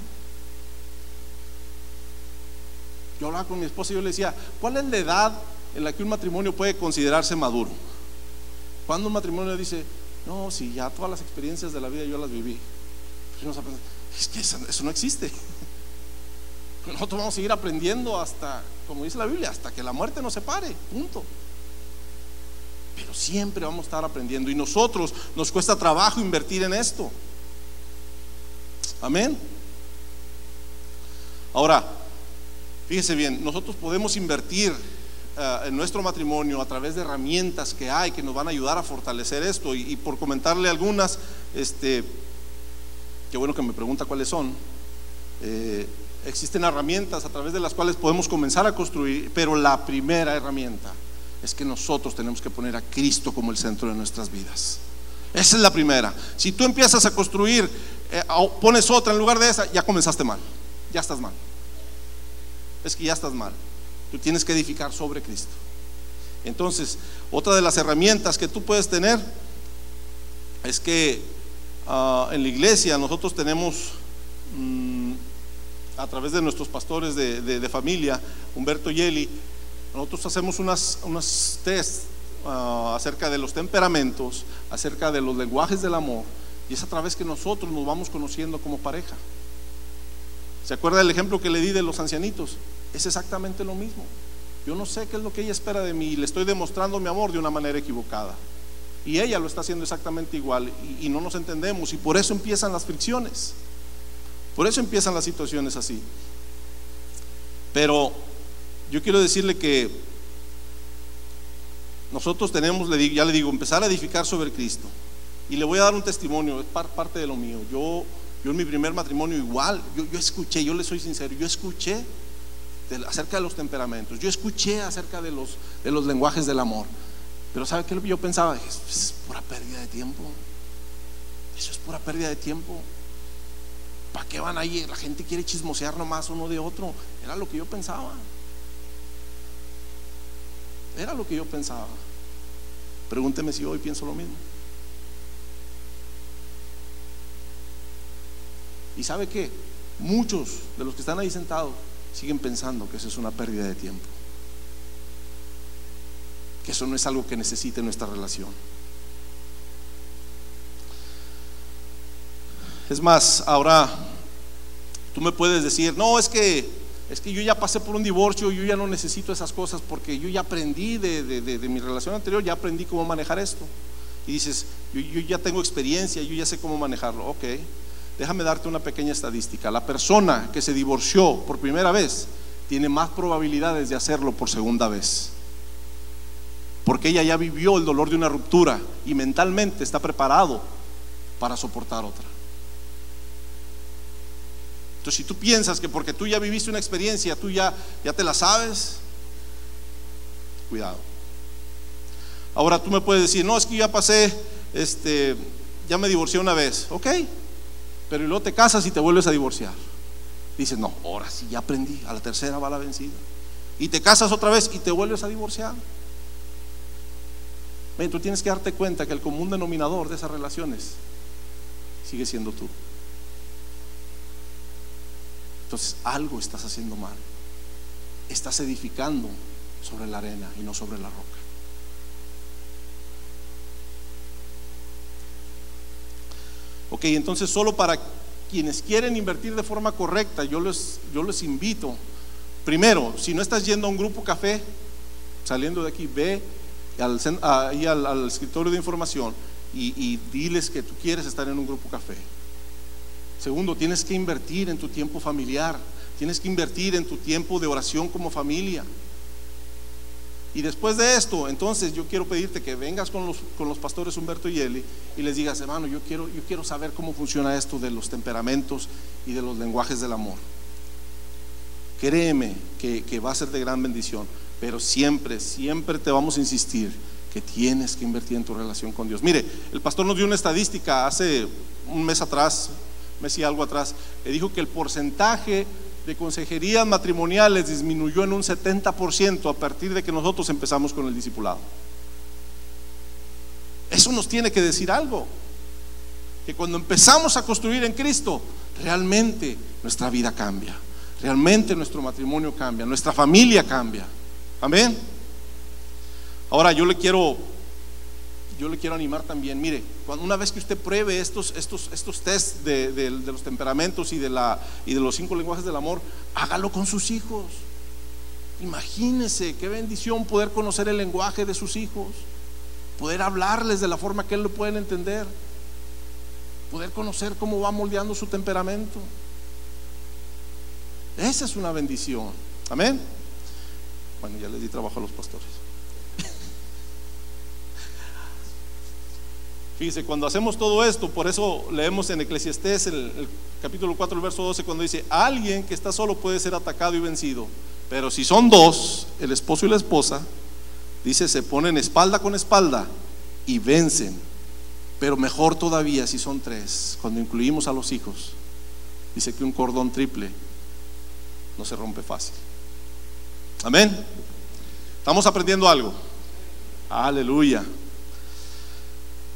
Yo hablaba con mi esposa y yo le decía, ¿cuál es la edad en la que un matrimonio puede considerarse maduro? Cuando un matrimonio dice, no, si ya todas las experiencias de la vida yo las viví. Es que eso, eso no existe. Nosotros vamos a seguir aprendiendo hasta, como dice la Biblia, hasta que la muerte nos separe, punto. Pero siempre vamos a estar aprendiendo, y nosotros nos cuesta trabajo invertir en esto. Amén. Ahora, fíjese bien, nosotros podemos invertir uh, en nuestro matrimonio a través de herramientas que hay que nos van a ayudar a fortalecer esto, y, y por comentarle algunas, este, qué bueno que me pregunta cuáles son. eh, Existen herramientas a través de las cuales podemos comenzar a construir, pero la primera herramienta es que nosotros tenemos que poner a Cristo como el centro de nuestras vidas. Esa es la primera. Si tú empiezas a construir, eh, pones otra en lugar de esa, ya comenzaste mal, ya estás mal. Es que ya estás mal. Tú tienes que edificar sobre Cristo. Entonces, otra de las herramientas que tú puedes tener es que uh, en la iglesia nosotros tenemos... Mmm, a través de nuestros pastores de, de, de familia, Humberto y Eli, nosotros hacemos unas, unas test uh, acerca de los temperamentos, acerca de los lenguajes del amor, y es a través que nosotros nos vamos conociendo como pareja. ¿Se acuerda del ejemplo que le di de los ancianitos? Es exactamente lo mismo. Yo no sé qué es lo que ella espera de mí y le estoy demostrando mi amor de una manera equivocada, y ella lo está haciendo exactamente igual, y, y no nos entendemos, y por eso empiezan las fricciones. Por eso empiezan las situaciones así. Pero yo quiero decirle que nosotros tenemos, ya le digo, empezar a edificar sobre Cristo. Y le voy a dar un testimonio, es parte de lo mío. Yo, yo en mi primer matrimonio igual, yo, yo escuché, yo le soy sincero, yo escuché de, acerca de los temperamentos, yo escuché acerca de los, de los lenguajes del amor. Pero ¿sabe qué yo pensaba? Es pura pérdida de tiempo. Eso es pura pérdida de tiempo. ¿Para qué van ahí? La gente quiere chismosear nomás uno de otro. Era lo que yo pensaba. Era lo que yo pensaba. Pregúnteme si hoy pienso lo mismo. ¿Y sabe qué? Muchos de los que están ahí sentados siguen pensando que eso es una pérdida de tiempo, que eso no es algo que necesite nuestra relación. Es más, ahora tú me puedes decir, no, es que es que yo ya pasé por un divorcio, yo ya no necesito esas cosas porque yo ya aprendí de, de, de, de mi relación anterior, ya aprendí cómo manejar esto. Y dices, yo, yo ya tengo experiencia, yo ya sé cómo manejarlo. Ok, déjame darte una pequeña estadística. La persona que se divorció por primera vez tiene más probabilidades de hacerlo por segunda vez, porque ella ya vivió el dolor de una ruptura y mentalmente está preparado para soportar otra. Entonces, si tú piensas que porque tú ya viviste una experiencia, tú ya, ya te la sabes, cuidado. Ahora tú me puedes decir, no, es que ya pasé, este, ya me divorcié una vez. Ok, pero y luego te casas y te vuelves a divorciar. Dices, no, ahora sí ya aprendí, a la tercera va la vencida. Y te casas otra vez y te vuelves a divorciar. Ven, tú tienes que darte cuenta que el común denominador de esas relaciones sigue siendo tú. Entonces algo estás haciendo mal. Estás edificando sobre la arena y no sobre la roca. Ok, entonces solo para quienes quieren invertir de forma correcta, yo les, yo les invito. Primero, si no estás yendo a un grupo café, saliendo de aquí, ve al, ahí al, al escritorio de información y, y diles que tú quieres estar en un grupo café. Segundo, tienes que invertir en tu tiempo familiar, tienes que invertir en tu tiempo de oración como familia. Y después de esto, entonces yo quiero pedirte que vengas con los, con los pastores Humberto y Eli y les digas, hermano, yo quiero, yo quiero saber cómo funciona esto de los temperamentos y de los lenguajes del amor. Créeme que, que va a ser de gran bendición, pero siempre, siempre te vamos a insistir que tienes que invertir en tu relación con Dios. Mire, el pastor nos dio una estadística hace un mes atrás, mes y algo atrás, le dijo que el porcentaje de consejerías matrimoniales disminuyó en un setenta por ciento a partir de que nosotros empezamos con el discipulado. Eso nos tiene que decir algo, que cuando empezamos a construir en Cristo, realmente nuestra vida cambia, realmente nuestro matrimonio cambia, nuestra familia cambia. Amén. Ahora yo le quiero yo le quiero animar también. Mire, cuando, una vez que usted pruebe estos, estos, estos test de, de, de los temperamentos y de, la, y de los cinco lenguajes del amor, hágalo con sus hijos. Imagínese qué bendición poder conocer el lenguaje de sus hijos, poder hablarles de la forma que él lo pueden entender, poder conocer cómo va moldeando su temperamento. Esa es una bendición. Amén. Bueno, ya les di trabajo a los pastores. Fíjese, cuando hacemos todo esto, por eso leemos en Eclesiastés el, el capítulo cuatro, el verso doce, cuando dice: alguien que está solo puede ser atacado y vencido, pero si son dos, el esposo y la esposa, dice, se ponen espalda con espalda y vencen. Pero mejor todavía si son tres, cuando incluimos a los hijos. Dice que un cordón triple no se rompe fácil. Amén. ¿Estamos aprendiendo algo? Aleluya.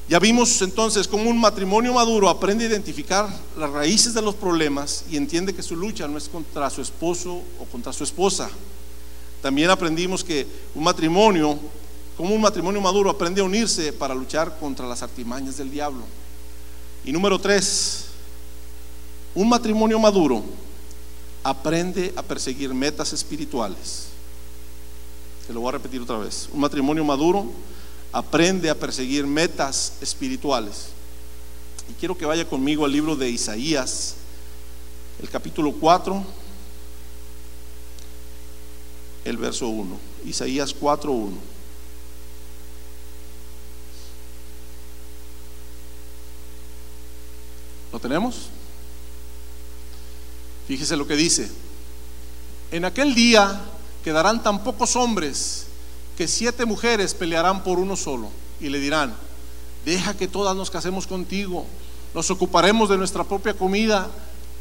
Ya vimos entonces cómo un matrimonio maduro aprende a identificar las raíces de los problemas y entiende que su lucha no es contra su esposo o contra su esposa. También aprendimos que un matrimonio, como un matrimonio maduro aprende a unirse para luchar contra las artimañas del diablo. Y número tres, un matrimonio maduro aprende a perseguir metas espirituales. Se lo voy a repetir otra vez. Un matrimonio maduro aprende a perseguir metas espirituales. Y quiero que vaya conmigo al libro de Isaías, el capítulo cuatro, el verso uno. Isaías cuatro uno. ¿Lo tenemos? Fíjese lo que dice: en aquel día quedarán tan pocos hombres que siete mujeres pelearán por uno solo, y le dirán: deja que todas nos casemos contigo, nos ocuparemos de nuestra propia comida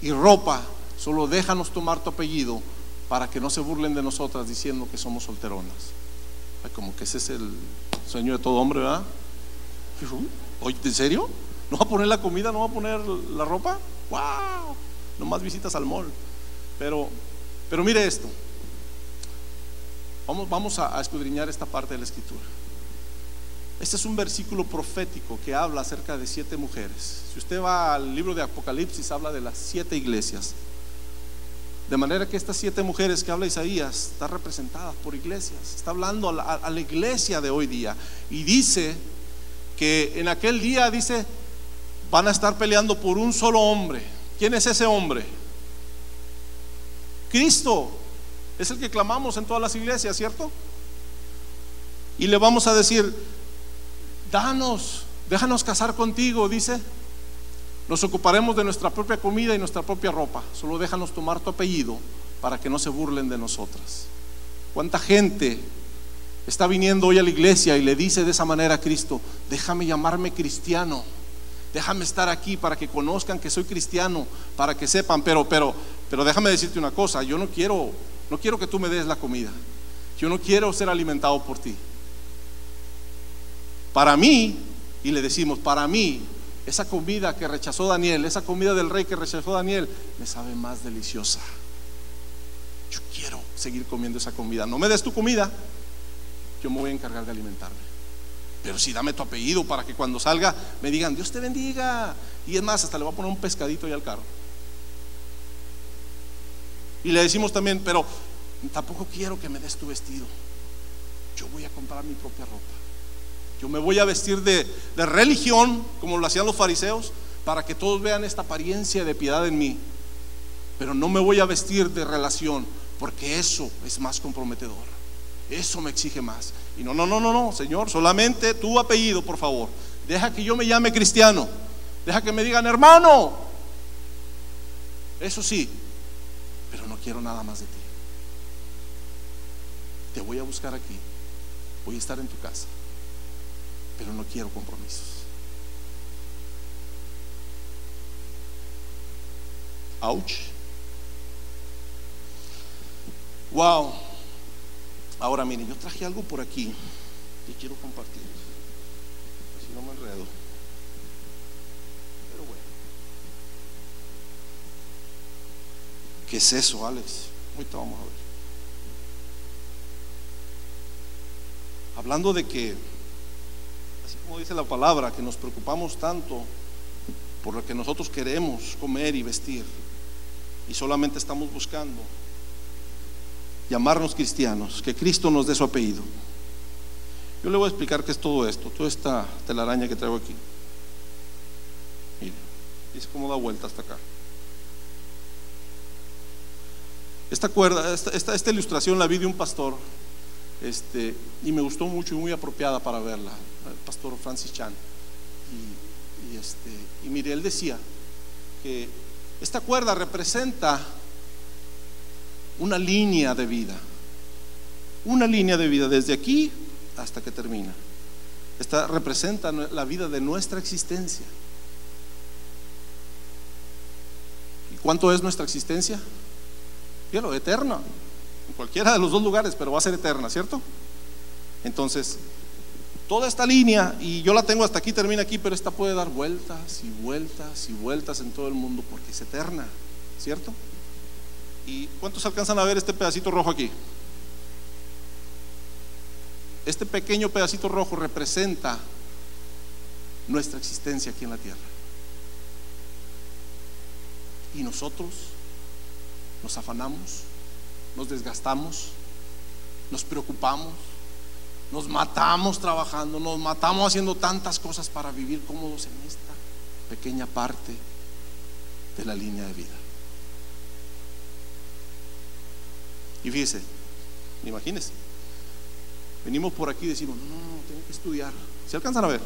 y ropa, solo déjanos tomar tu apellido, para que no se burlen de nosotras diciendo que somos solteronas. Ay, como que ese es el sueño de todo hombre, ¿verdad? Oye, ¿en serio? ¿No va a poner la comida? ¿No va a poner la ropa? ¡Wow! Nomás visitas al mall. Pero, pero mire esto. Vamos, vamos a, a escudriñar esta parte de la escritura. Este es un versículo profético que habla acerca de siete mujeres. Si usted va al libro de Apocalipsis, habla de las siete iglesias. De manera que estas siete mujeres que habla Isaías están representadas por iglesias. Está hablando a la, a la iglesia de hoy día. Y dice que en aquel día, dice, van a estar peleando por un solo hombre. ¿Quién es ese hombre? Cristo. Es el que clamamos en todas las iglesias, ¿cierto? Y le vamos a decir: danos, déjanos casar contigo, dice. Nos ocuparemos de nuestra propia comida y nuestra propia ropa. Solo déjanos tomar tu apellido para que no se burlen de nosotras. ¿Cuánta gente está viniendo hoy a la iglesia y le dice de esa manera a Cristo: déjame llamarme cristiano, déjame estar aquí para que conozcan que soy cristiano, para que sepan, pero, pero, pero déjame decirte una cosa, yo no quiero, no quiero que tú me des la comida, yo no quiero ser alimentado por ti. Para mí, y le decimos, para mí, esa comida que rechazó Daniel, esa comida del rey que rechazó Daniel, me sabe más deliciosa. Yo quiero seguir comiendo esa comida. No me des tu comida, yo me voy a encargar de alimentarme. Pero sí, dame tu apellido para que cuando salga me digan: Dios te bendiga. Y es más, hasta le voy a poner un pescadito ahí al carro. Y le decimos también: pero tampoco quiero que me des tu vestido, yo voy a comprar mi propia ropa. Yo me voy a vestir de, de religión, como lo hacían los fariseos, para que todos vean esta apariencia de piedad en mí. Pero no me voy a vestir de relación, porque eso es más comprometedor, eso me exige más. Y no, no, no, no, no, Señor, solamente tu apellido, por favor. Deja que yo me llame cristiano, deja que me digan hermano, eso sí, pero no quiero nada más de ti. Te voy a buscar aquí, voy a estar en tu casa, pero no quiero compromisos. Ouch. Wow. Ahora miren, yo traje algo por aquí que quiero compartir, así no me enredo. Pero bueno, ¿qué es eso, Alex? Ahorita vamos a ver. Hablando de que, así como dice la palabra, que nos preocupamos tanto por lo que nosotros queremos comer y vestir, y solamente estamos buscando llamarnos cristianos, que Cristo nos dé su apellido. Yo le voy a explicar qué es todo esto, toda esta telaraña que traigo aquí. Miren, es como da vuelta hasta acá. Esta cuerda, esta, esta, esta ilustración la vi de un pastor, este, y me gustó mucho y muy apropiada para verla, el pastor Francis Chan. Y, y, este, y mire, él decía que esta cuerda representa una línea de vida, una línea de vida desde aquí hasta que termina. Esta representa la vida de nuestra existencia. ¿Y cuánto es nuestra existencia? Claro, eterna, en cualquiera de los dos lugares, pero va a ser eterna, ¿cierto? Entonces, toda esta línea, y yo la tengo hasta aquí, termina aquí, pero esta puede dar vueltas y vueltas y vueltas en todo el mundo porque es eterna, ¿cierto? ¿Y cuántos alcanzan a ver este pedacito rojo aquí? Este pequeño pedacito rojo representa nuestra existencia aquí en la tierra. Y nosotros nos afanamos, nos desgastamos, nos preocupamos, nos matamos trabajando, nos matamos haciendo tantas cosas para vivir cómodos en esta pequeña parte de la línea de vida. Y fíjese, imagínese, venimos por aquí y decimos: no, no, no, tengo que estudiar. ¿Se alcanzan a ver?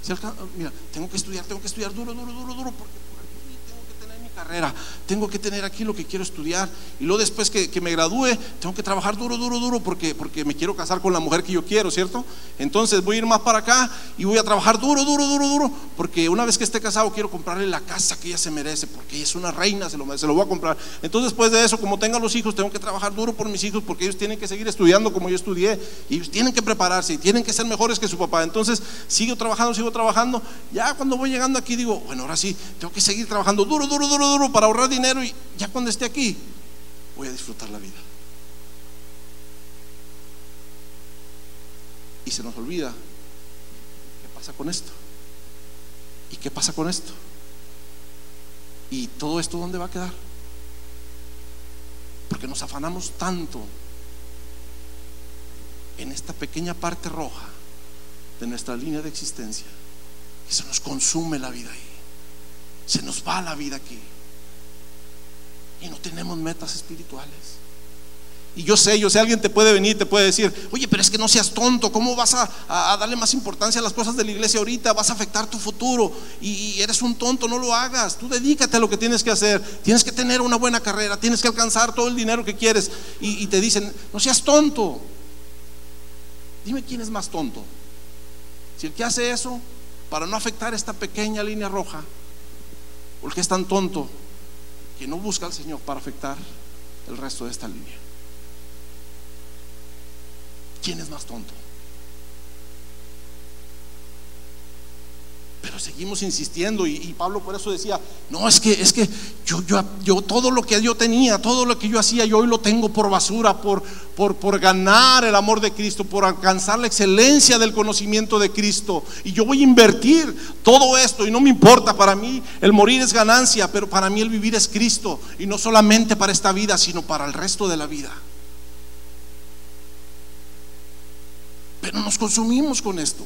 ¿Se alcan- Mira, tengo que estudiar, tengo que estudiar duro, duro, duro, duro, porque por aquí tengo que tener mi carrera, tengo que tener aquí lo que quiero estudiar. Y luego después que, que me gradúe, tengo que trabajar duro, duro, duro, porque, porque me quiero casar con la mujer que yo quiero, ¿cierto? Entonces voy a ir más para acá y voy a trabajar duro, duro, duro, duro, porque una vez que esté casado quiero comprarle la casa que ella se merece, porque ella es una reina, se lo, se lo voy a comprar. Entonces después de eso, como tenga los hijos, tengo que trabajar duro por mis hijos, porque ellos tienen que seguir estudiando como yo estudié, y ellos tienen que prepararse y tienen que ser mejores que su papá. Entonces sigo trabajando, sigo trabajando. Ya cuando voy llegando aquí digo: bueno, ahora sí, tengo que seguir trabajando duro, duro, duro, duro para ahorrar dinero, y ya cuando esté aquí voy a disfrutar la vida. Y se nos olvida: ¿qué pasa con esto? ¿Y qué pasa con esto? ¿Y todo esto dónde va a quedar? porque nos afanamos tanto en esta pequeña parte roja de nuestra línea de existencia, que se nos consume la vida ahí, se nos va la vida aquí, y no tenemos metas espirituales. Y yo sé, yo sé, alguien te puede venir y te puede decir: oye, pero es que no seas tonto, ¿cómo vas a, a, a darle más importancia a las cosas de la iglesia ahorita? Vas a afectar tu futuro y, y eres un tonto, no lo hagas. Tú dedícate a lo que tienes que hacer. Tienes que tener una buena carrera, tienes que alcanzar todo el dinero que quieres. Y, y te dicen: no seas tonto. Dime quién es más tonto, si el que hace eso para no afectar esta pequeña línea roja, porque es tan tonto que no busca al Señor para afectar el resto de esta línea. ¿Quién es más tonto? Pero seguimos insistiendo, y, y Pablo por eso decía: no, es que, es que yo, yo, yo todo lo que yo tenía, todo lo que yo hacía, yo hoy lo tengo por basura, por, por, por ganar el amor de Cristo, por alcanzar la excelencia del conocimiento de Cristo, y yo voy a invertir todo esto y no me importa. Para mí el morir es ganancia, pero para mí el vivir es Cristo, y no solamente para esta vida, sino para el resto de la vida. Pero nos consumimos con esto.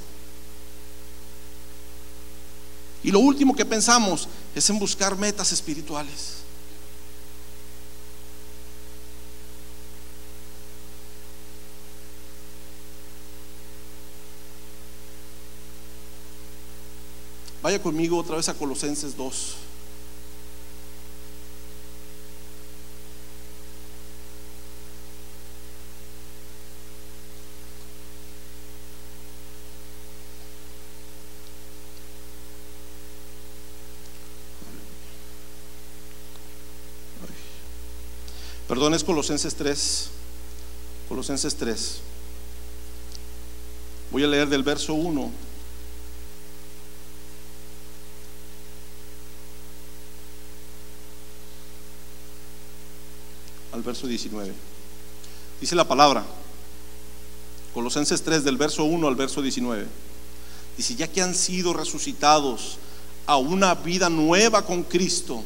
Y lo último que pensamos es en buscar metas espirituales. Vaya conmigo otra vez a Colosenses dos. Perdón, es Colosenses tres. Colosenses tres. Voy a leer del verso uno al verso diecinueve. Dice la palabra, Colosenses tres, del verso uno al verso diecinueve. Dice: ya que han sido resucitados a una vida nueva con Cristo,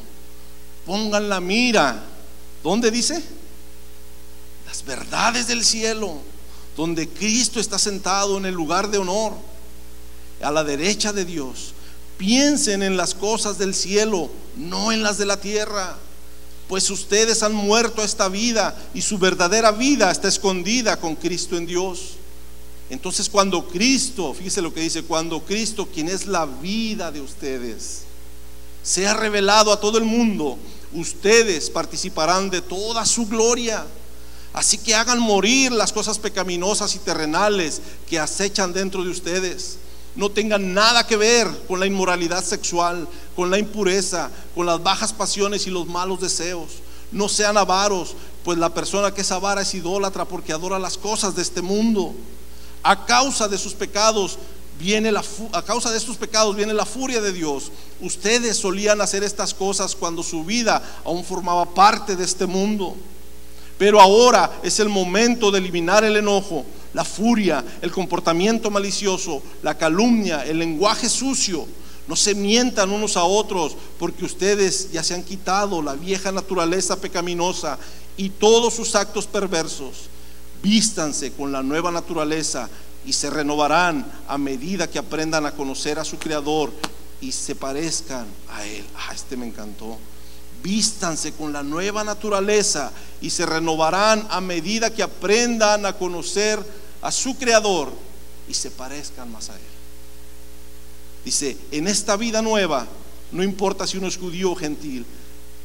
pongan la mira. ¿Dónde dice? Las verdades del cielo, donde Cristo está sentado en el lugar de honor a la derecha de Dios. Piensen en las cosas del cielo, no en las de la tierra, pues ustedes han muerto a esta vida y su verdadera vida está escondida con Cristo en Dios. Entonces, cuando Cristo, fíjese lo que dice, cuando Cristo, quien es la vida de ustedes, sea revelado a todo el mundo, ustedes participarán de toda su gloria. Así que hagan morir las cosas pecaminosas y terrenales que acechan dentro de ustedes. No tengan nada que ver con la inmoralidad sexual, con la impureza, con las bajas pasiones y los malos deseos. No sean avaros, pues la persona que es avara es idólatra, porque adora las cosas de este mundo. A causa de sus pecados Viene la, a causa de estos pecados viene la furia de Dios. Ustedes solían hacer estas cosas cuando su vida aún formaba parte de este mundo, pero ahora es el momento de eliminar el enojo, la furia, el comportamiento malicioso, la calumnia, el lenguaje sucio. No se mientan unos a otros, porque ustedes ya se han quitado la vieja naturaleza pecaminosa y todos sus actos perversos. Vístanse con la nueva naturaleza y se renovarán a medida que aprendan a conocer a su Creador y se parezcan a Él. Ah, este me encantó. Vístanse con la nueva naturaleza y se renovarán a medida que aprendan a conocer a su Creador y se parezcan más a Él. Dice: en esta vida nueva, no importa si uno es judío o gentil,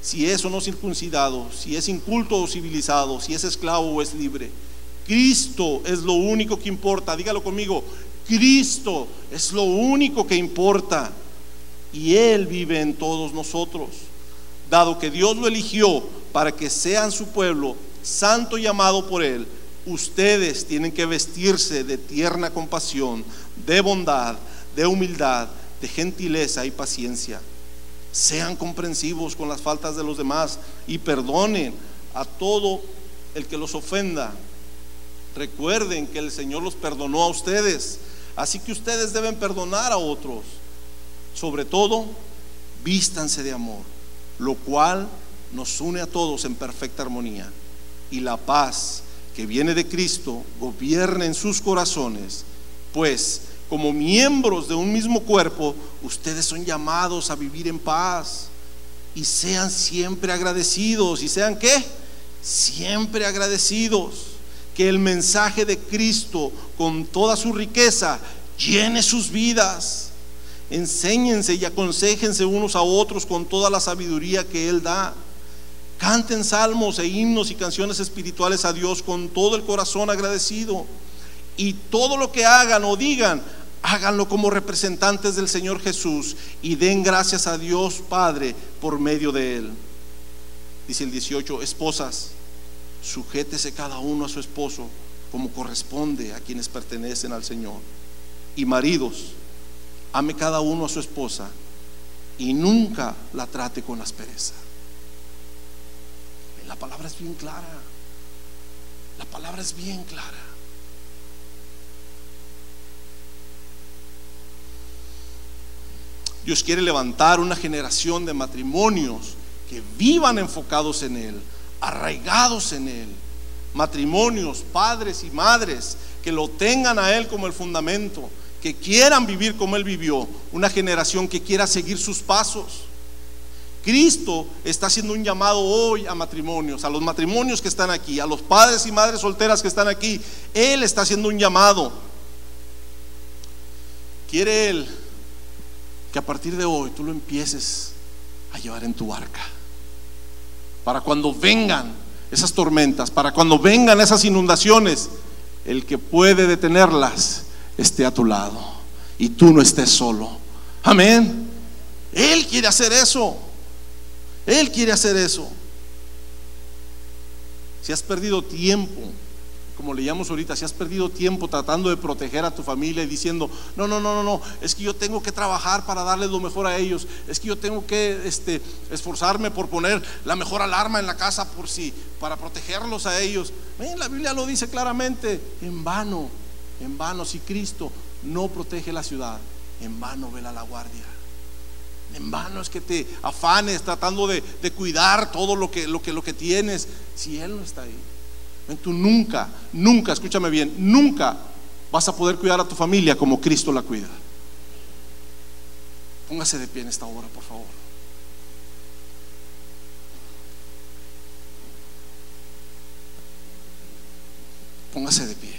si es o no circuncidado, si es inculto o civilizado, si es esclavo o es libre, Cristo es lo único que importa. Dígalo conmigo: Cristo es lo único que importa, y Él vive en todos nosotros. Dado que Dios lo eligió para que sean su pueblo santo y amado por Él, ustedes tienen que vestirse de tierna compasión, de bondad, de humildad, de gentileza y paciencia. Sean comprensivos con las faltas de los demás y perdonen a todo el que los ofenda. Recuerden que el Señor los perdonó a ustedes, así que ustedes deben perdonar a otros. Sobre todo, vístanse de amor, lo cual nos une a todos en perfecta armonía. y la paz que viene de Cristo gobiernen sus corazones, pues como miembros de un mismo cuerpo, ustedes son llamados a vivir en paz. Y sean siempre agradecidos. ¿Y sean qué? Siempre agradecidos. Que el mensaje de Cristo, con toda su riqueza, llene sus vidas. Enséñense y aconséjense unos a otros con toda la sabiduría que Él da. Canten salmos e himnos y canciones espirituales a Dios con todo el corazón agradecido. Y todo lo que hagan o digan, háganlo como representantes del Señor Jesús y den gracias a Dios Padre por medio de Él. Dice el dieciocho, esposas, sujétese cada uno a su esposo como corresponde a quienes pertenecen al Señor. Y maridos, ame cada uno a su esposa y nunca la trate con aspereza. La palabra es bien clara. La palabra es bien clara. Dios quiere levantar una generación de matrimonios que vivan enfocados en Él, arraigados en Él. Matrimonios, padres y madres que lo tengan a Él como el fundamento, que quieran vivir como Él vivió, una generación que quiera seguir sus pasos. Cristo está haciendo un llamado hoy a matrimonios, a los matrimonios que están aquí, a los padres y madres solteras que están aquí. Él está haciendo un llamado. Quiere Él que a partir de hoy tú lo empieces a llevar en tu barca, para cuando vengan esas tormentas, para cuando vengan esas inundaciones, el que puede detenerlas esté a tu lado y tú no estés solo. Amén. Él quiere hacer eso. Él quiere hacer eso. Si has perdido tiempo, como leíamos ahorita, si has perdido tiempo tratando de proteger a tu familia y diciendo, no, no, no, no, no, es que yo tengo que trabajar para darles lo mejor a ellos, es que yo tengo que este, esforzarme por poner la mejor alarma en la casa por sí, para protegerlos a ellos. Miren, la Biblia lo dice claramente, en vano, en vano, si Cristo no protege la ciudad, en vano vela la guardia. En vano es que te afanes tratando de, de cuidar todo lo que, lo, que, lo que tienes, si Él no está ahí. Tú nunca, nunca, escúchame bien, nunca vas a poder cuidar a tu familia como Cristo la cuida. Póngase de pie en esta hora, por favor. Póngase de pie.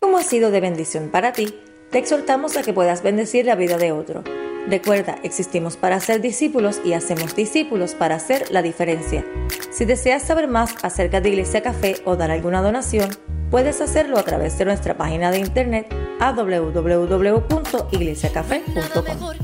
Como ha sido de bendición para ti, te exhortamos a que puedas bendecir la vida de otro. Recuerda, existimos para ser discípulos y hacemos discípulos para hacer la diferencia. Si deseas saber más acerca de Iglesia Café o dar alguna donación, puedes hacerlo a través de nuestra página de internet a doble u doble u doble u punto iglesia café punto com.